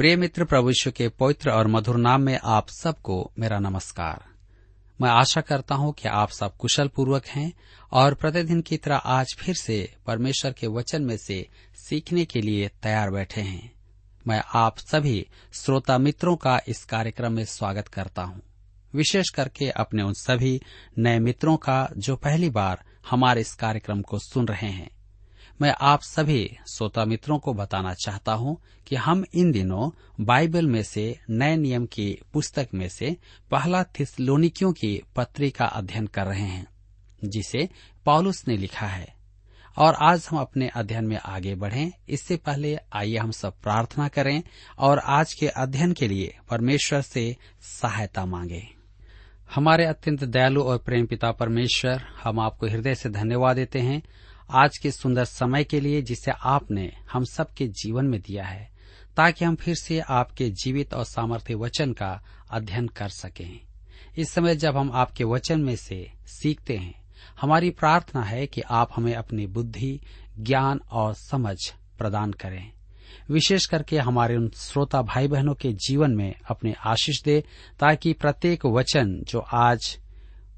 प्रिय मित्र, प्रभु यीशु के पवित्र और मधुर नाम में आप सबको मेरा नमस्कार। मैं आशा करता हूं कि आप सब कुशल पूर्वक हैं और प्रतिदिन की तरह आज फिर से परमेश्वर के वचन में से सीखने के लिए तैयार बैठे हैं। मैं आप सभी श्रोता मित्रों का इस कार्यक्रम में स्वागत करता हूं, विशेष करके अपने उन सभी नए मित्रों का जो पहली बार हमारे इस कार्यक्रम को सुन रहे हैं। मैं आप सभी श्रोता मित्रों को बताना चाहता हूं कि हम इन दिनों बाइबल में से नए नियम की पुस्तक में से पहला थिस्सलुनीकियों की पत्री का अध्ययन कर रहे हैं, जिसे पौलुस ने लिखा है। और आज हम अपने अध्ययन में आगे बढ़ें, इससे पहले आइए हम सब प्रार्थना करें और आज के अध्ययन के लिए परमेश्वर से सहायता मांगे। हमारे अत्यंत दयालु और प्रेम पिता परमेश्वर, हम आपको हृदय से धन्यवाद देते हैं आज के सुंदर समय के लिए जिसे आपने हम सबके जीवन में दिया है, ताकि हम फिर से आपके जीवित और सामर्थ्य वचन का अध्ययन कर सकें। इस समय जब हम आपके वचन में से सीखते हैं, हमारी प्रार्थना है कि आप हमें अपनी बुद्धि, ज्ञान और समझ प्रदान करें। विशेष करके हमारे उन श्रोता भाई बहनों के जीवन में अपने आशीष दे, ताकि प्रत्येक वचन जो आज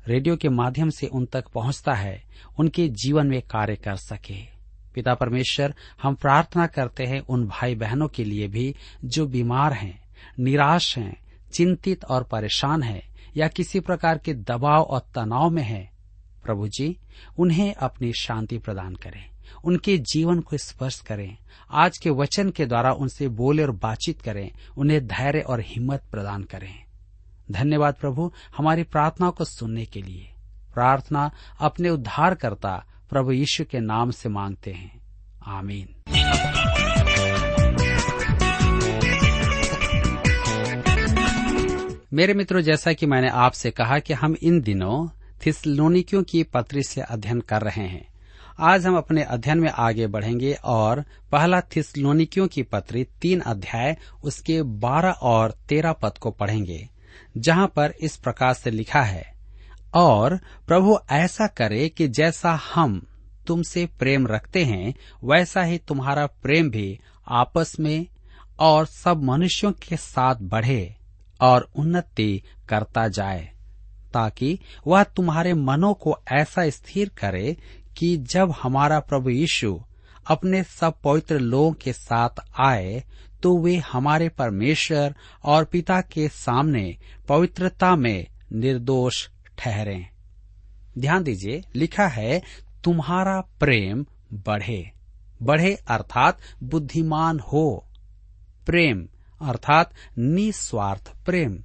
रेडियो के माध्यम से उन तक पहुंचता है उनके जीवन में कार्य कर सके। पिता परमेश्वर, हम प्रार्थना करते हैं उन भाई बहनों के लिए भी जो बीमार हैं, निराश हैं, चिंतित और परेशान हैं या किसी प्रकार के दबाव और तनाव में हैं। प्रभु जी, उन्हें अपनी शांति प्रदान करें, उनके जीवन को स्पर्श करें, आज के वचन के द्वारा उनसे बोले और बातचीत करें, उन्हें धैर्य और हिम्मत प्रदान करें। धन्यवाद प्रभु हमारी प्रार्थनाओं को सुनने के लिए। प्रार्थना अपने उद्धारकर्ता प्रभु यीशु के नाम से मांगते हैं, आमीन। मेरे मित्रों, जैसा कि मैंने आपसे कहा कि हम इन दिनों थिस्सलुनीकियों की पत्री से अध्ययन कर रहे हैं। आज हम अपने अध्ययन में आगे बढ़ेंगे और पहला थिस्सलुनीकियों की पत्री 3 अध्याय उसके 12 और 13 पद को पढ़ेंगे, जहां पर इस प्रकार से लिखा है, और प्रभु ऐसा करे कि जैसा हम तुमसे प्रेम रखते हैं वैसा ही तुम्हारा प्रेम भी आपस में और सब मनुष्यों के साथ बढ़े और उन्नति करता जाए, ताकि वह तुम्हारे मनों को ऐसा स्थिर करे कि जब हमारा प्रभु यीशु अपने सब पवित्र लोगों के साथ आए तो वे हमारे परमेश्वर और पिता के सामने पवित्रता में निर्दोष ठहरें। ध्यान दीजिए, लिखा है तुम्हारा प्रेम बढ़े। बढ़े अर्थात बुद्धिमान हो। प्रेम अर्थात निस्वार्थ प्रेम।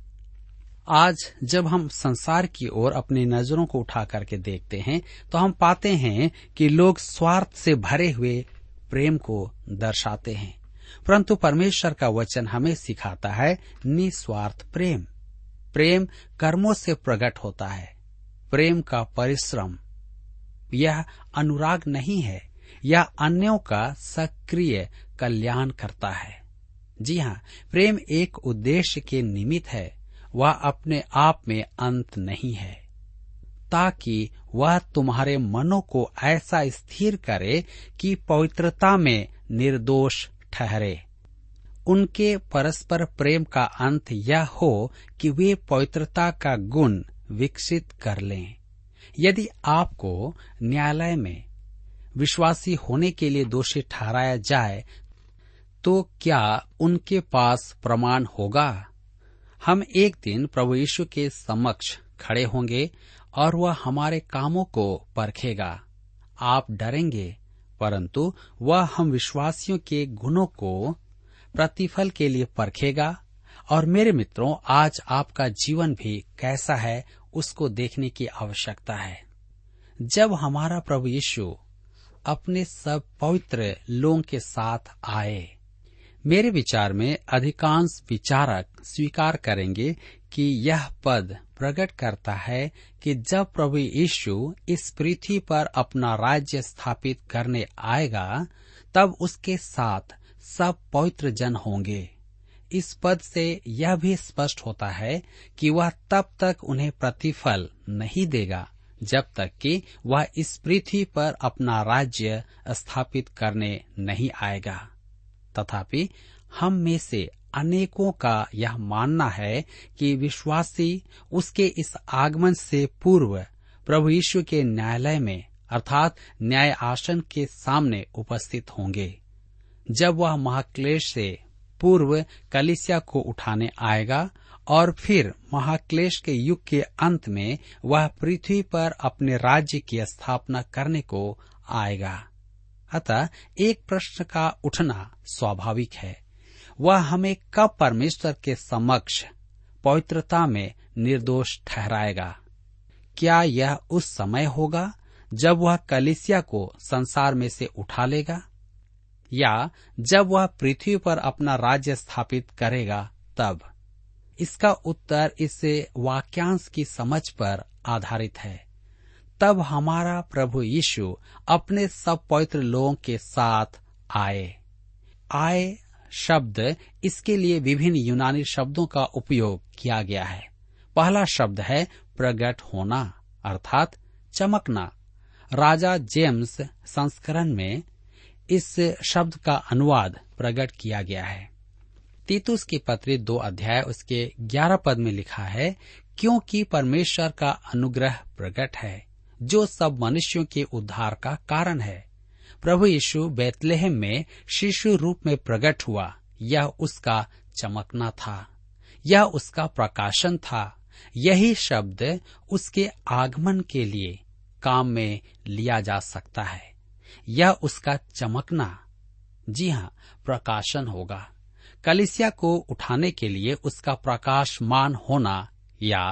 आज जब हम संसार की ओर अपनी नजरों को उठा करके देखते हैं तो हम पाते हैं कि लोग स्वार्थ से भरे हुए प्रेम को दर्शाते हैं, परंतु परमेश्वर का वचन हमें सिखाता है निस्वार्थ प्रेम। प्रेम कर्मों से प्रकट होता है। प्रेम का परिश्रम, यह अनुराग नहीं है, यह अन्यों का सक्रिय कल्याण करता है। जी हाँ, प्रेम एक उद्देश्य के निमित्त है, वह अपने आप में अंत नहीं है, ताकि वह तुम्हारे मनों को ऐसा स्थिर करे कि पवित्रता में निर्दोष ठहरे। उनके परस्पर प्रेम का अंत यह हो कि वे पवित्रता का गुण विकसित कर लें। यदि आपको न्यायालय में विश्वासी होने के लिए दोषी ठहराया जाए तो क्या उनके पास प्रमाण होगा? हम एक दिन प्रभु यीशु के समक्ष खड़े होंगे और वह हमारे कामों को परखेगा। आप डरेंगे, परंतु वह हम विश्वासियों के गुणों को प्रतिफल के लिए परखेगा। और मेरे मित्रों, आज आपका जीवन भी कैसा है उसको देखने की आवश्यकता है। जब हमारा प्रभु यीशु अपने सब पवित्र लोगों के साथ आए, मेरे विचार में अधिकांश विचारक स्वीकार करेंगे कि यह पद प्रकट करता है कि जब प्रभु यीशु इस पृथ्वी पर अपना राज्य स्थापित करने आएगा, तब उसके साथ सब पवित्र जन होंगे। इस पद से यह भी स्पष्ट होता है कि वह तब तक उन्हें प्रतिफल नहीं देगा जब तक कि वह इस पृथ्वी पर अपना राज्य स्थापित करने नहीं आएगा। तथापि हम में से अनेकों का यह मानना है कि विश्वासी उसके इस आगमन से पूर्व प्रभु यीशु के न्यायालय में अर्थात न्याय आसन के सामने उपस्थित होंगे। जब वह महाक्लेश से पूर्व कलीसिया को उठाने आएगा और फिर महाक्लेश के युग के अंत में वह पृथ्वी पर अपने राज्य की स्थापना करने को आएगा। अतः एक प्रश्न का उठना स्वाभाविक है, वह हमें कब परमेश्वर के समक्ष पवित्रता में निर्दोष ठहराएगा? क्या यह उस समय होगा जब वह कलीसिया को संसार में से उठा लेगा, या जब वह पृथ्वी पर अपना राज्य स्थापित करेगा तब? इसका उत्तर इस वाक्यांश की समझ पर आधारित है। तब हमारा प्रभु यीशु अपने सब पवित्र लोगों के साथ आए शब्द इसके लिए विभिन्न यूनानी शब्दों का उपयोग किया गया है। पहला शब्द है प्रकट होना अर्थात चमकना। राजा जेम्स संस्करण में इस शब्द का अनुवाद प्रकट किया गया है। तीतुस की पत्री 2 उसके 11 पद में लिखा है, क्योंकि परमेश्वर का अनुग्रह प्रकट है जो सब मनुष्यों के उद्धार का कारण है। प्रभु यीशु बैतलहम में शिशु रूप में प्रकट हुआ। यह उसका चमकना था, यह उसका प्रकाशन था। यही शब्द उसके आगमन के लिए काम में लिया जा सकता है। यह उसका चमकना, जी हाँ, प्रकाशन होगा। कलीसिया को उठाने के लिए उसका प्रकाशमान होना या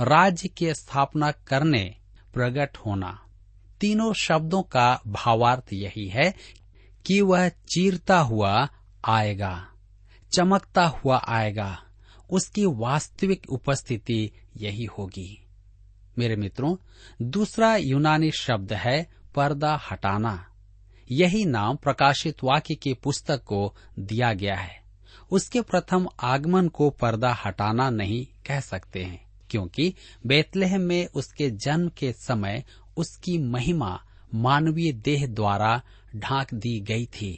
राज्य की स्थापना करने प्रकट होना, तीनों शब्दों का भावार्थ यही है कि वह चीरता हुआ आएगा, चमकता हुआ आएगा। उसकी वास्तविक उपस्थिति यही होगी। मेरे मित्रों, दूसरा यूनानी शब्द है पर्दा हटाना। यही नाम प्रकाशित वाक्य की पुस्तक को दिया गया है। उसके प्रथम आगमन को पर्दा हटाना नहीं कह सकते हैं, क्योंकि बेतलहम में उसके जन्म के समय उसकी महिमा मानवीय देह द्वारा ढांक दी गई थी।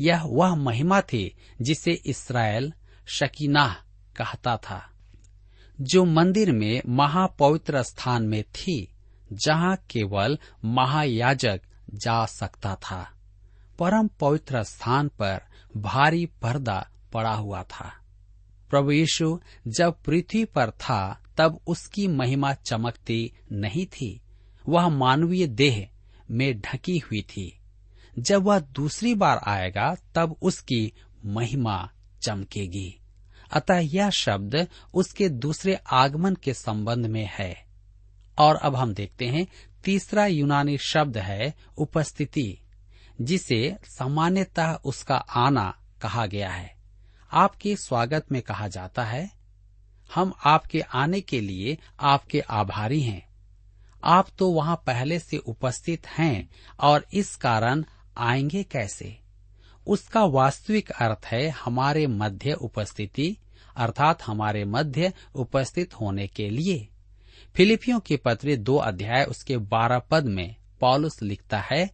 यह वह महिमा थी जिसे इस्राएल शकीनाह कहता था, जो मंदिर में महापवित्र स्थान में थी, जहां केवल महायाजक जा सकता था। परम पवित्र स्थान पर भारी पर्दा पड़ा हुआ था। प्रभु यीशु जब पृथ्वी पर था तब उसकी महिमा चमकती नहीं थी, वह मानवीय देह में ढकी हुई थी। जब वह दूसरी बार आएगा तब उसकी महिमा चमकेगी। अतः यह शब्द उसके दूसरे आगमन के संबंध में है। और अब हम देखते हैं तीसरा यूनानी शब्द है उपस्थिति, जिसे सामान्यतः उसका आना कहा गया है। आपके स्वागत में कहा जाता है, हम आपके आने के लिए आपके आभारी हैं। आप तो वहां पहले से उपस्थित हैं और इस कारण आएंगे कैसे? उसका वास्तविक अर्थ है हमारे मध्य उपस्थिति, अर्थात हमारे मध्य उपस्थित होने के लिए। फिलिपियों की पत्री 2 उसके 12 पद में पौलुस लिखता है,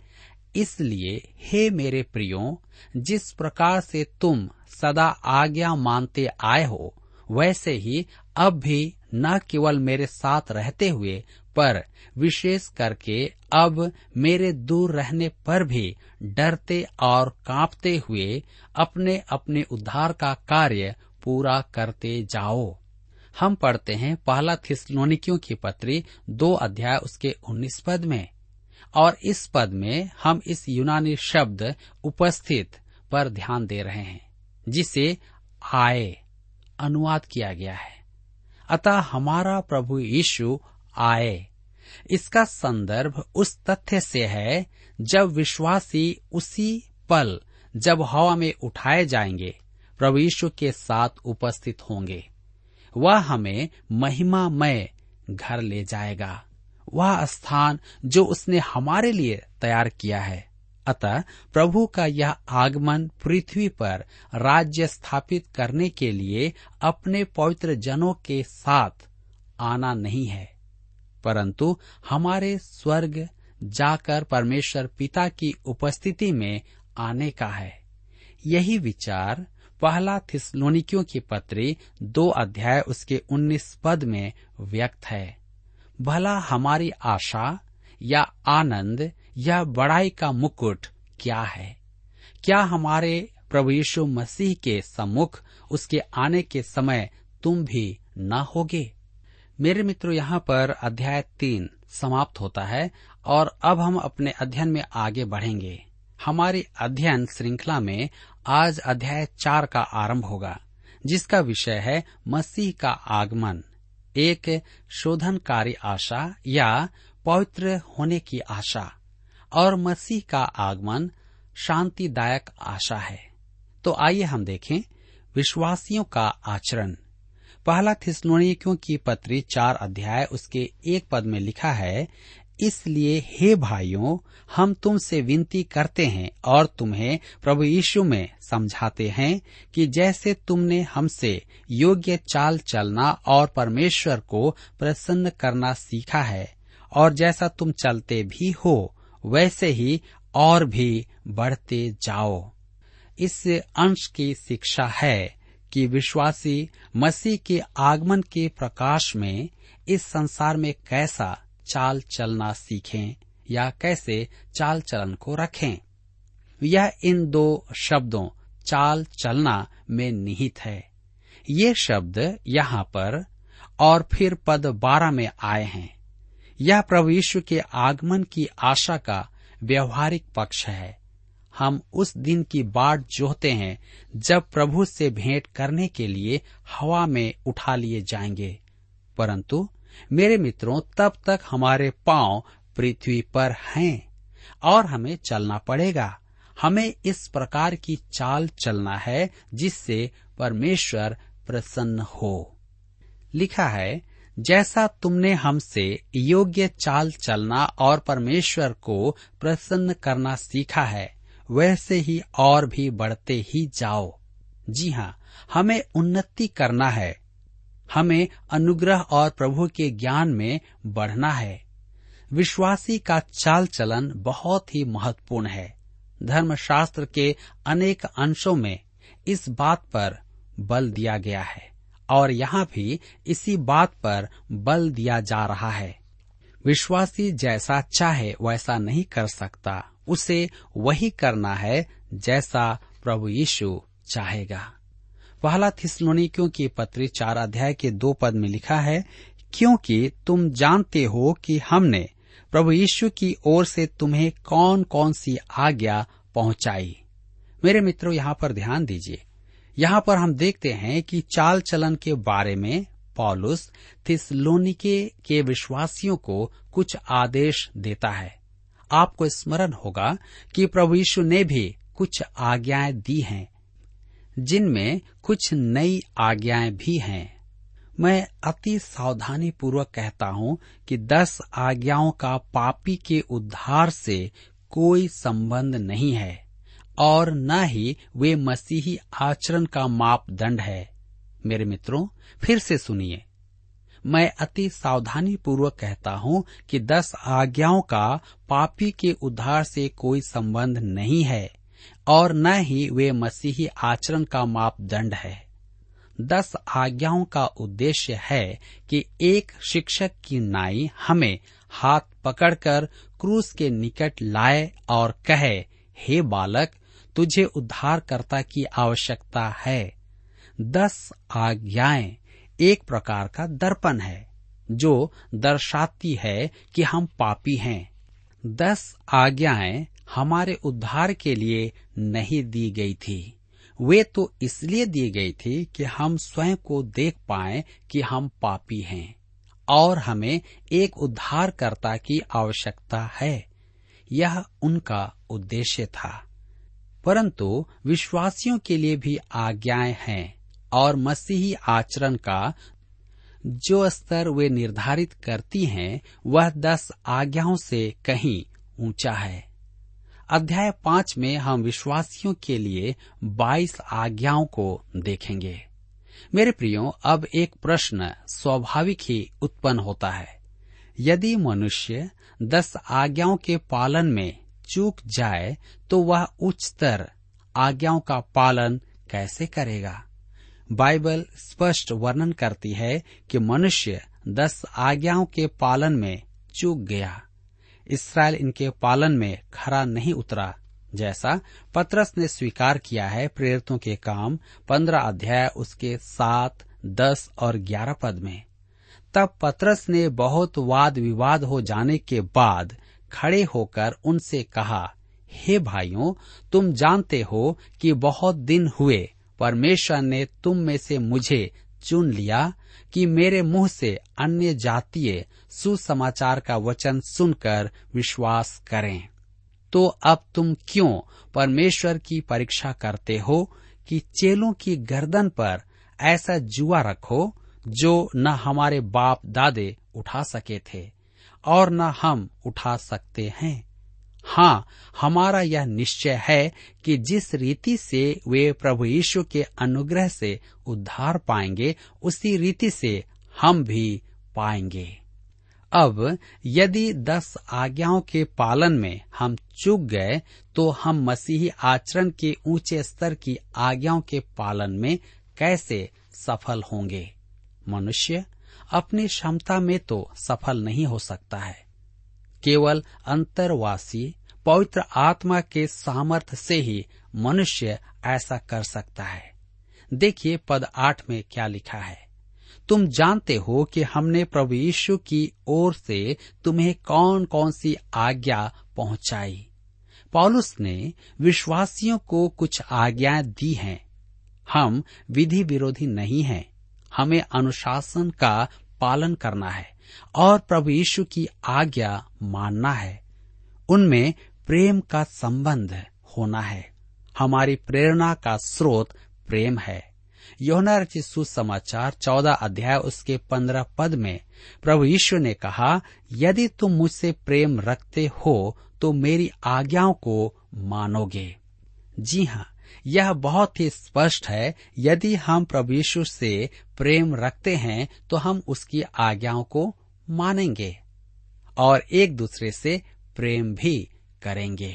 इसलिए हे मेरे प्रियो, जिस प्रकार से तुम सदा आज्ञा मानते आए हो, वैसे ही अब भी न केवल मेरे साथ रहते हुए पर विशेष करके अब मेरे दूर रहने पर भी डरते और कांपते हुए अपने अपने उद्धार का कार्य पूरा करते जाओ। हम पढ़ते हैं पहला थिस्सलूनिकियों की पत्री 2 उसके 19 पद में, और इस पद में हम इस यूनानी शब्द उपस्थित पर ध्यान दे रहे हैं जिसे आए अनुवाद किया गया है। अतः हमारा प्रभु यीशु आए, इसका संदर्भ उस तथ्य से है जब विश्वासी उसी पल जब हवा में उठाए जाएंगे प्रभु यीशु के साथ उपस्थित होंगे। वह हमें महिमामय घर ले जाएगा, वह स्थान जो उसने हमारे लिए तैयार किया है। अतः प्रभु का यह आगमन पृथ्वी पर राज्य स्थापित करने के लिए अपने पवित्र जनों के साथ आना नहीं है, परंतु हमारे स्वर्ग जाकर परमेश्वर पिता की उपस्थिति में आने का है। यही विचार पहला थिस्सलूनिकियों की पत्री 2 उसके 19 पद में व्यक्त है। भला हमारी आशा या आनंद या बड़ाई का मुकुट क्या है? क्या हमारे प्रभु यीशु मसीह के सम्मुख उसके आने के समय तुम भी न होगे? मेरे मित्रों, यहाँ पर 3 समाप्त होता है और अब हम अपने अध्ययन में आगे बढ़ेंगे। हमारी अध्ययन श्रृंखला में आज 4 का आरंभ होगा, जिसका विषय है मसीह का आगमन, एक शोधनकारी आशा या पवित्र होने की आशा, और मसीह का आगमन शांतिदायक आशा है। तो आइए हम देखें विश्वासियों का आचरण। पहला थिस्सलुनीकियों की पत्री 4 उसके 1 पद में लिखा है, इसलिए हे भाइयों, हम तुमसे विनती करते हैं और तुम्हें प्रभु यीशु में समझाते हैं कि जैसे तुमने हमसे योग्य चाल चलना और परमेश्वर को प्रसन्न करना सीखा है, और जैसा तुम चलते भी हो वैसे ही और भी बढ़ते जाओ। इस अंश की शिक्षा है कि विश्वासी मसीह के आगमन के प्रकाश में इस संसार में कैसा चाल चलना सीखें या कैसे चाल चलन को रखें। यह इन 2 शब्दों चाल चलना में निहित है। ये शब्द यहाँ पर और फिर पद 12 में आए हैं। यह प्रभु यीशु के आगमन की आशा का व्यवहारिक पक्ष है। हम उस दिन की बाट जोहते हैं जब प्रभु से भेंट करने के लिए हवा में उठा लिए जाएंगे, परंतु मेरे मित्रों, तब तक हमारे पांव पृथ्वी पर हैं और हमें चलना पड़ेगा। हमें इस प्रकार की चाल चलना है जिससे परमेश्वर प्रसन्न हो। लिखा है, जैसा तुमने हमसे योग्य चाल चलना और परमेश्वर को प्रसन्न करना सीखा है, वैसे ही और भी बढ़ते ही जाओ। जी हाँ, हमें उन्नति करना है, हमें अनुग्रह और प्रभु के ज्ञान में बढ़ना है। विश्वासी का चाल चलन बहुत ही महत्वपूर्ण है। धर्मशास्त्र के अनेक अंशों में इस बात पर बल दिया गया है और यहाँ भी इसी बात पर बल दिया जा रहा है। विश्वासी जैसा चाहे वैसा नहीं कर सकता, उसे वही करना है जैसा प्रभु यीशु चाहेगा। पहला थिस्सलुनीकियों की पत्री 4 के 2 पद में लिखा है, क्योंकि तुम जानते हो कि हमने प्रभु यीशु की ओर से तुम्हें कौन कौन सी आज्ञा पहुंचाई। मेरे मित्रों, यहाँ पर ध्यान दीजिए। यहाँ पर हम देखते हैं कि चाल चलन के बारे में पौलुस थिस्सलुनीके के विश्वासियों को कुछ आदेश देता है। आपको स्मरण होगा कि प्रभु यीशु ने भी कुछ आज्ञाएं दी हैं, जिनमें कुछ नई आज्ञाएं भी हैं। मैं अति सावधानी पूर्वक कहता हूं कि 10 आज्ञाओं का पापी के उद्धार से कोई संबंध नहीं है और न ही वे मसीही आचरण का मापदंड है। मेरे मित्रों, फिर से सुनिए, मैं अति सावधानी पूर्वक कहता हूँ कि 10 आज्ञाओं का पापी के उद्धार से कोई संबंध नहीं है और न ही वे मसीही आचरण का मापदंड है। 10 आज्ञाओं का उद्देश्य है कि एक शिक्षक की नाई हमें हाथ पकड़कर क्रूस के निकट लाए और कहे, हे बालक, तुझे उद्धारकर्ता की आवश्यकता है। 10 आज्ञाएं एक प्रकार का दर्पण है जो दर्शाती है कि हम पापी हैं। 10 आज्ञाएं हमारे उद्धार के लिए नहीं दी गई थी, वे तो इसलिए दी गई थी कि हम स्वयं को देख पाएं कि हम पापी हैं और हमें एक उद्धारकर्ता की आवश्यकता है। यह उनका उद्देश्य था। परंतु विश्वासियों के लिए भी आज्ञाएं हैं और मसीही आचरण का जो स्तर वे निर्धारित करती हैं वह 10 आज्ञाओं से कहीं ऊंचा है। अध्याय 5 में हम विश्वासियों के लिए 22 आज्ञाओं को देखेंगे। मेरे प्रियो, अब एक प्रश्न स्वाभाविक ही उत्पन्न होता है, यदि मनुष्य 10 आज्ञाओं के पालन में चूक जाए तो वह उच्चतर आज्ञाओं का पालन कैसे करेगा? बाइबल स्पष्ट वर्णन करती है कि मनुष्य 10 आज्ञाओं के पालन में चूक गया। इसराइल इनके पालन में खरा नहीं उतरा, जैसा पतरस ने स्वीकार किया है प्रेरितों के काम 15 अध्याय उसके 7, 10 और 11 पद में। तब पतरस ने बहुत वाद विवाद हो जाने के बाद खड़े होकर उनसे कहा, हे भाइयों, तुम जानते हो कि बहुत दिन हुए, परमेश्वर ने तुम में से मुझे चुन लिया कि मेरे मुंह से अन्य जातीय सुसमाचार का वचन सुनकर विश्वास करें। तो अब तुम क्यों परमेश्वर की परीक्षा करते हो कि चेलों की गर्दन पर ऐसा जुआ रखो जो न हमारे बाप दादे उठा सके थे और न हम उठा सकते हैं? हाँ, हमारा यह निश्चय है कि जिस रीति से वे प्रभु यीशु के अनुग्रह से उद्धार पाएंगे उसी रीति से हम भी पाएंगे। अब यदि 10 आज्ञाओं के पालन में हम चूक गए तो हम मसीही आचरण के ऊंचे स्तर की आज्ञाओं के पालन में कैसे सफल होंगे? मनुष्य अपनी क्षमता में तो सफल नहीं हो सकता है, केवल अंतर्वासी पवित्र आत्मा के सामर्थ्य से ही मनुष्य ऐसा कर सकता है। देखिए पद 8 में क्या लिखा है, तुम जानते हो कि हमने प्रभु यीशु की ओर से तुम्हें कौन कौन सी आज्ञा पहुंचाई। पौलुस ने विश्वासियों को कुछ आज्ञाएं दी हैं। हम विधि विरोधी नहीं हैं, हमें अनुशासन का पालन करना है और प्रभु यीशु की आज्ञा मानना है। उनमें प्रेम का संबंध होना है। हमारी प्रेरणा का स्रोत प्रेम है। यूहन्ना रचित सुसमाचार 14 अध्याय उसके 15 पद में प्रभु यीशु ने कहा, यदि तुम मुझसे प्रेम रखते हो तो मेरी आज्ञाओं को मानोगे। जी हाँ, यह बहुत ही स्पष्ट है। यदि हम प्रभु यीशु से प्रेम रखते हैं तो हम उसकी आज्ञाओं को मानेंगे और एक दूसरे से प्रेम भी करेंगे।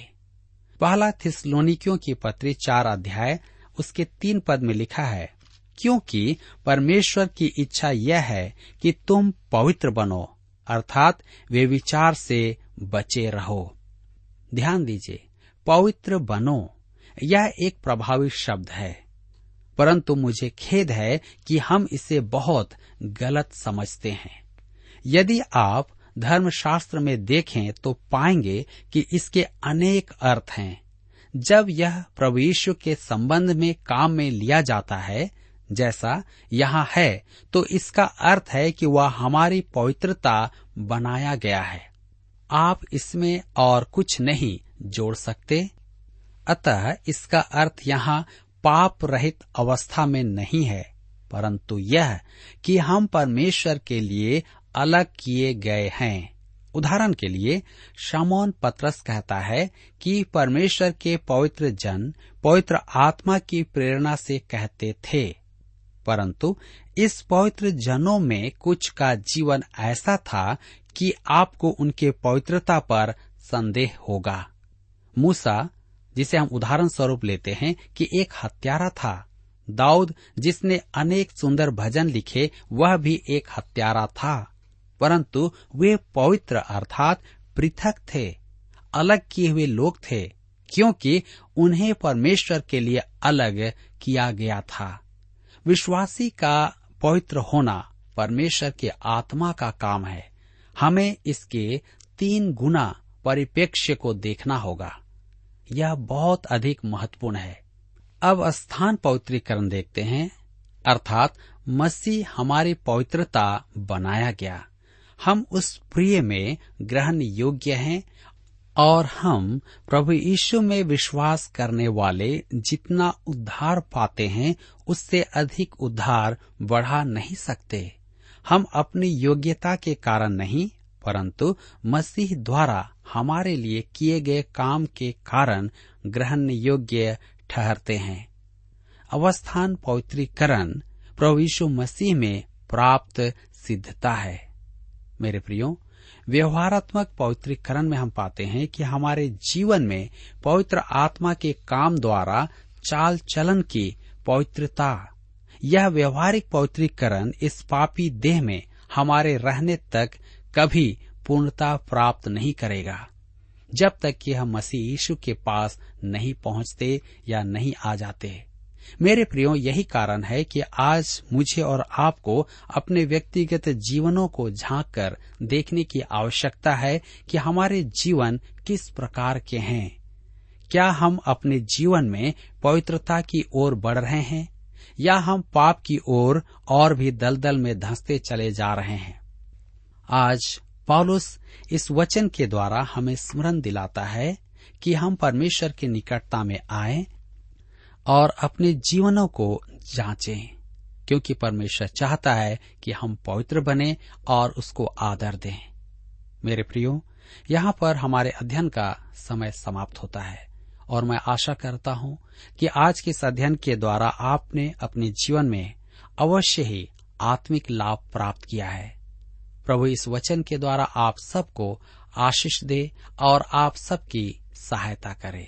पहला थिस्सलूनिकियों की पत्री 4 अध्याय उसके 3 पद में लिखा है, क्योंकि परमेश्वर की इच्छा यह है कि तुम पवित्र बनो, अर्थात वे विचार से बचे रहो। ध्यान दीजिए, पवित्र बनो यह एक प्रभावी शब्द है, परंतु मुझे खेद है कि हम इसे बहुत गलत समझते हैं। यदि आप धर्मशास्त्र में देखें तो पाएंगे कि इसके अनेक अर्थ हैं। जब यह प्रभु यीशु के संबंध में काम में लिया जाता है, जैसा यहाँ है, तो इसका अर्थ है कि वह हमारी पवित्रता बनाया गया है। आप इसमें और कुछ नहीं जोड़ सकते। अतः इसका अर्थ यहाँ पाप रहित अवस्था में नहीं है, परंतु यह कि हम परमेश्वर के लिए अलग किए गए हैं। उदाहरण के लिए शमौन पतरस कहता है कि परमेश्वर के पवित्र जन पवित्र आत्मा की प्रेरणा से कहते थे, परंतु इस पवित्र जनों में कुछ का जीवन ऐसा था कि आपको उनके पवित्रता पर संदेह होगा। मूसा, जिसे हम उदाहरण स्वरूप लेते हैं, कि एक हत्यारा था दाऊद जिसने अनेक सुंदर भजन लिखे वह भी एक हत्यारा था, परंतु वे पवित्र अर्थात पृथक थे, अलग किए हुए लोग थे, क्योंकि उन्हें परमेश्वर के लिए अलग किया गया था। विश्वासी का पवित्र होना परमेश्वर के आत्मा का काम है। हमें इसके 3 गुना परिप्रेक्ष्य को देखना होगा। यह बहुत अधिक महत्वपूर्ण है। अब स्थान पवित्रीकरण देखते हैं, अर्थात मसीह हमारी पवित्रता बनाया गया। हम उस प्रिय में ग्रहण योग्य हैं और हम प्रभु यीशु में विश्वास करने वाले जितना उद्धार पाते हैं उससे अधिक उद्धार बढ़ा नहीं सकते। हम अपनी योग्यता के कारण नहीं, परंतु मसीह द्वारा हमारे लिए किए गए काम के कारण ग्रहण योग्य ठहरते हैं। अवस्थान पवित्रीकरण प्रभु यीशु मसीह में प्राप्त सिद्धता है। मेरे प्रियो, व्यवहारात्मक पवित्रीकरण में हम पाते हैं कि हमारे जीवन में पवित्र आत्मा के काम द्वारा चाल चलन की पवित्रता, यह व्यवहारिक पवित्रीकरण इस पापी देह में हमारे रहने तक कभी पूर्णता प्राप्त नहीं करेगा, जब तक कि हम मसीह यीशु के पास नहीं पहुंचते या नहीं आ जाते। मेरे प्रियो, यही कारण है कि आज मुझे और आपको अपने व्यक्तिगत जीवनों को झांककर देखने की आवश्यकता है कि हमारे जीवन किस प्रकार के हैं। क्या हम अपने जीवन में पवित्रता की ओर बढ़ रहे हैं या हम पाप की ओर और भी दलदल में धंसते चले जा रहे हैं। आज पौलुस इस वचन के द्वारा हमें स्मरण दिलाता है कि हम परमेश्वर की निकटता में आएं और अपने जीवनों को जांचें, क्योंकि परमेश्वर चाहता है कि हम पवित्र बने और उसको आदर दें। मेरे प्रियो, यहाँ पर हमारे अध्ययन का समय समाप्त होता है और मैं आशा करता हूँ कि आज के इस अध्ययन के द्वारा आपने अपने जीवन में अवश्य ही आत्मिक लाभ प्राप्त किया है। प्रभु इस वचन के द्वारा आप सबको आशीष दे और आप सबकी सहायता करे।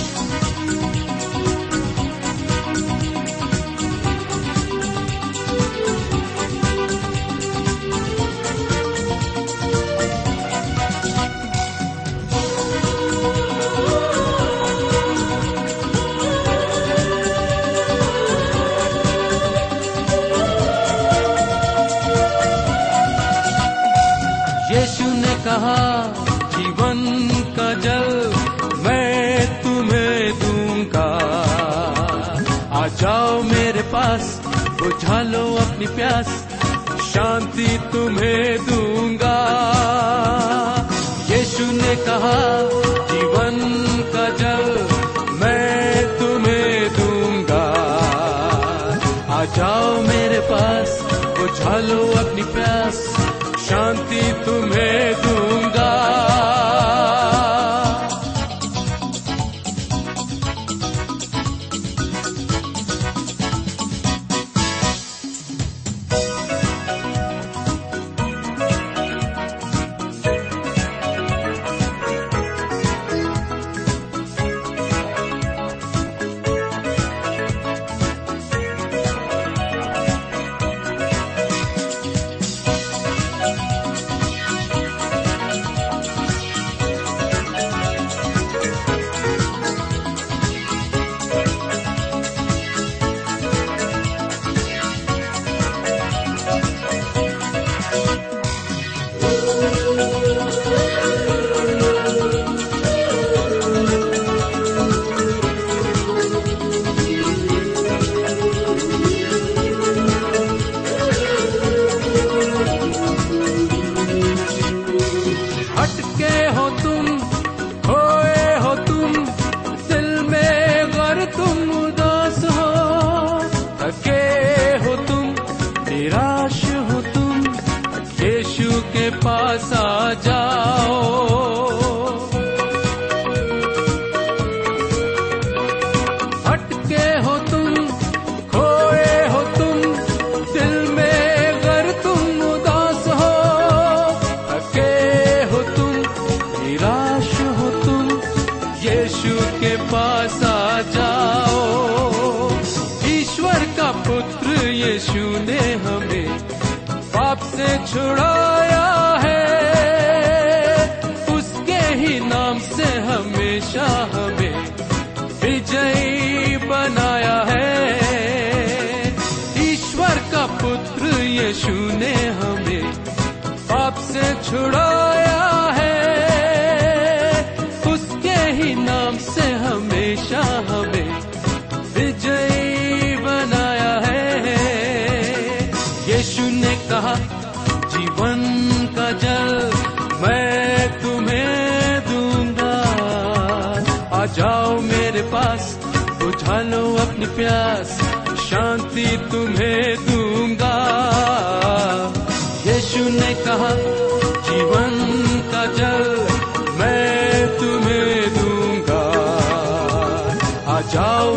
जाओ मेरे पास, बुझा लो अपनी प्यास, शांति तुम्हें दूंगा। यीशु ने कहा जीवन का जल मैं तुम्हें दूंगा। आ जाओ मेरे पास, बुझा लो अपनी प्यास, शांति तुम्हें दूंगा। जीवन का जल मैं तुम्हें दूंगा। आ जाओ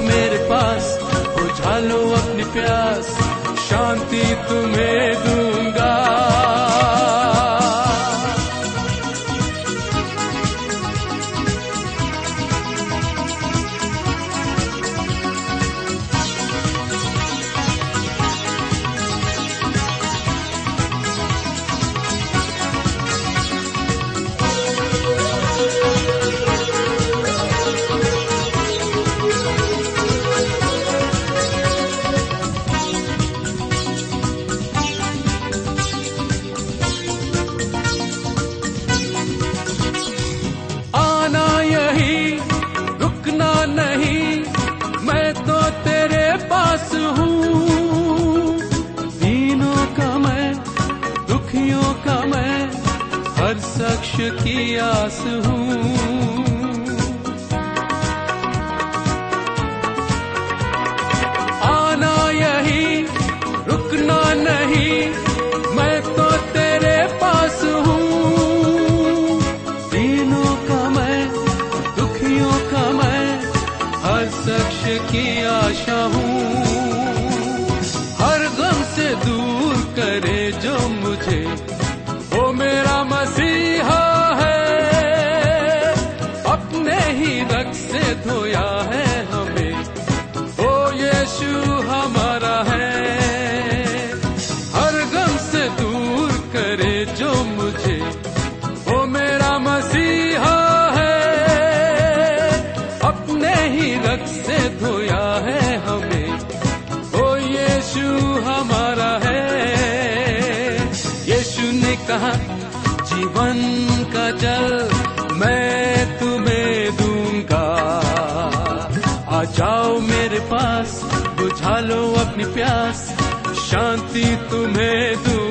मेरे पास, बुझ बुझा लो अपनी प्यास, शांति तुम्हें दूँ।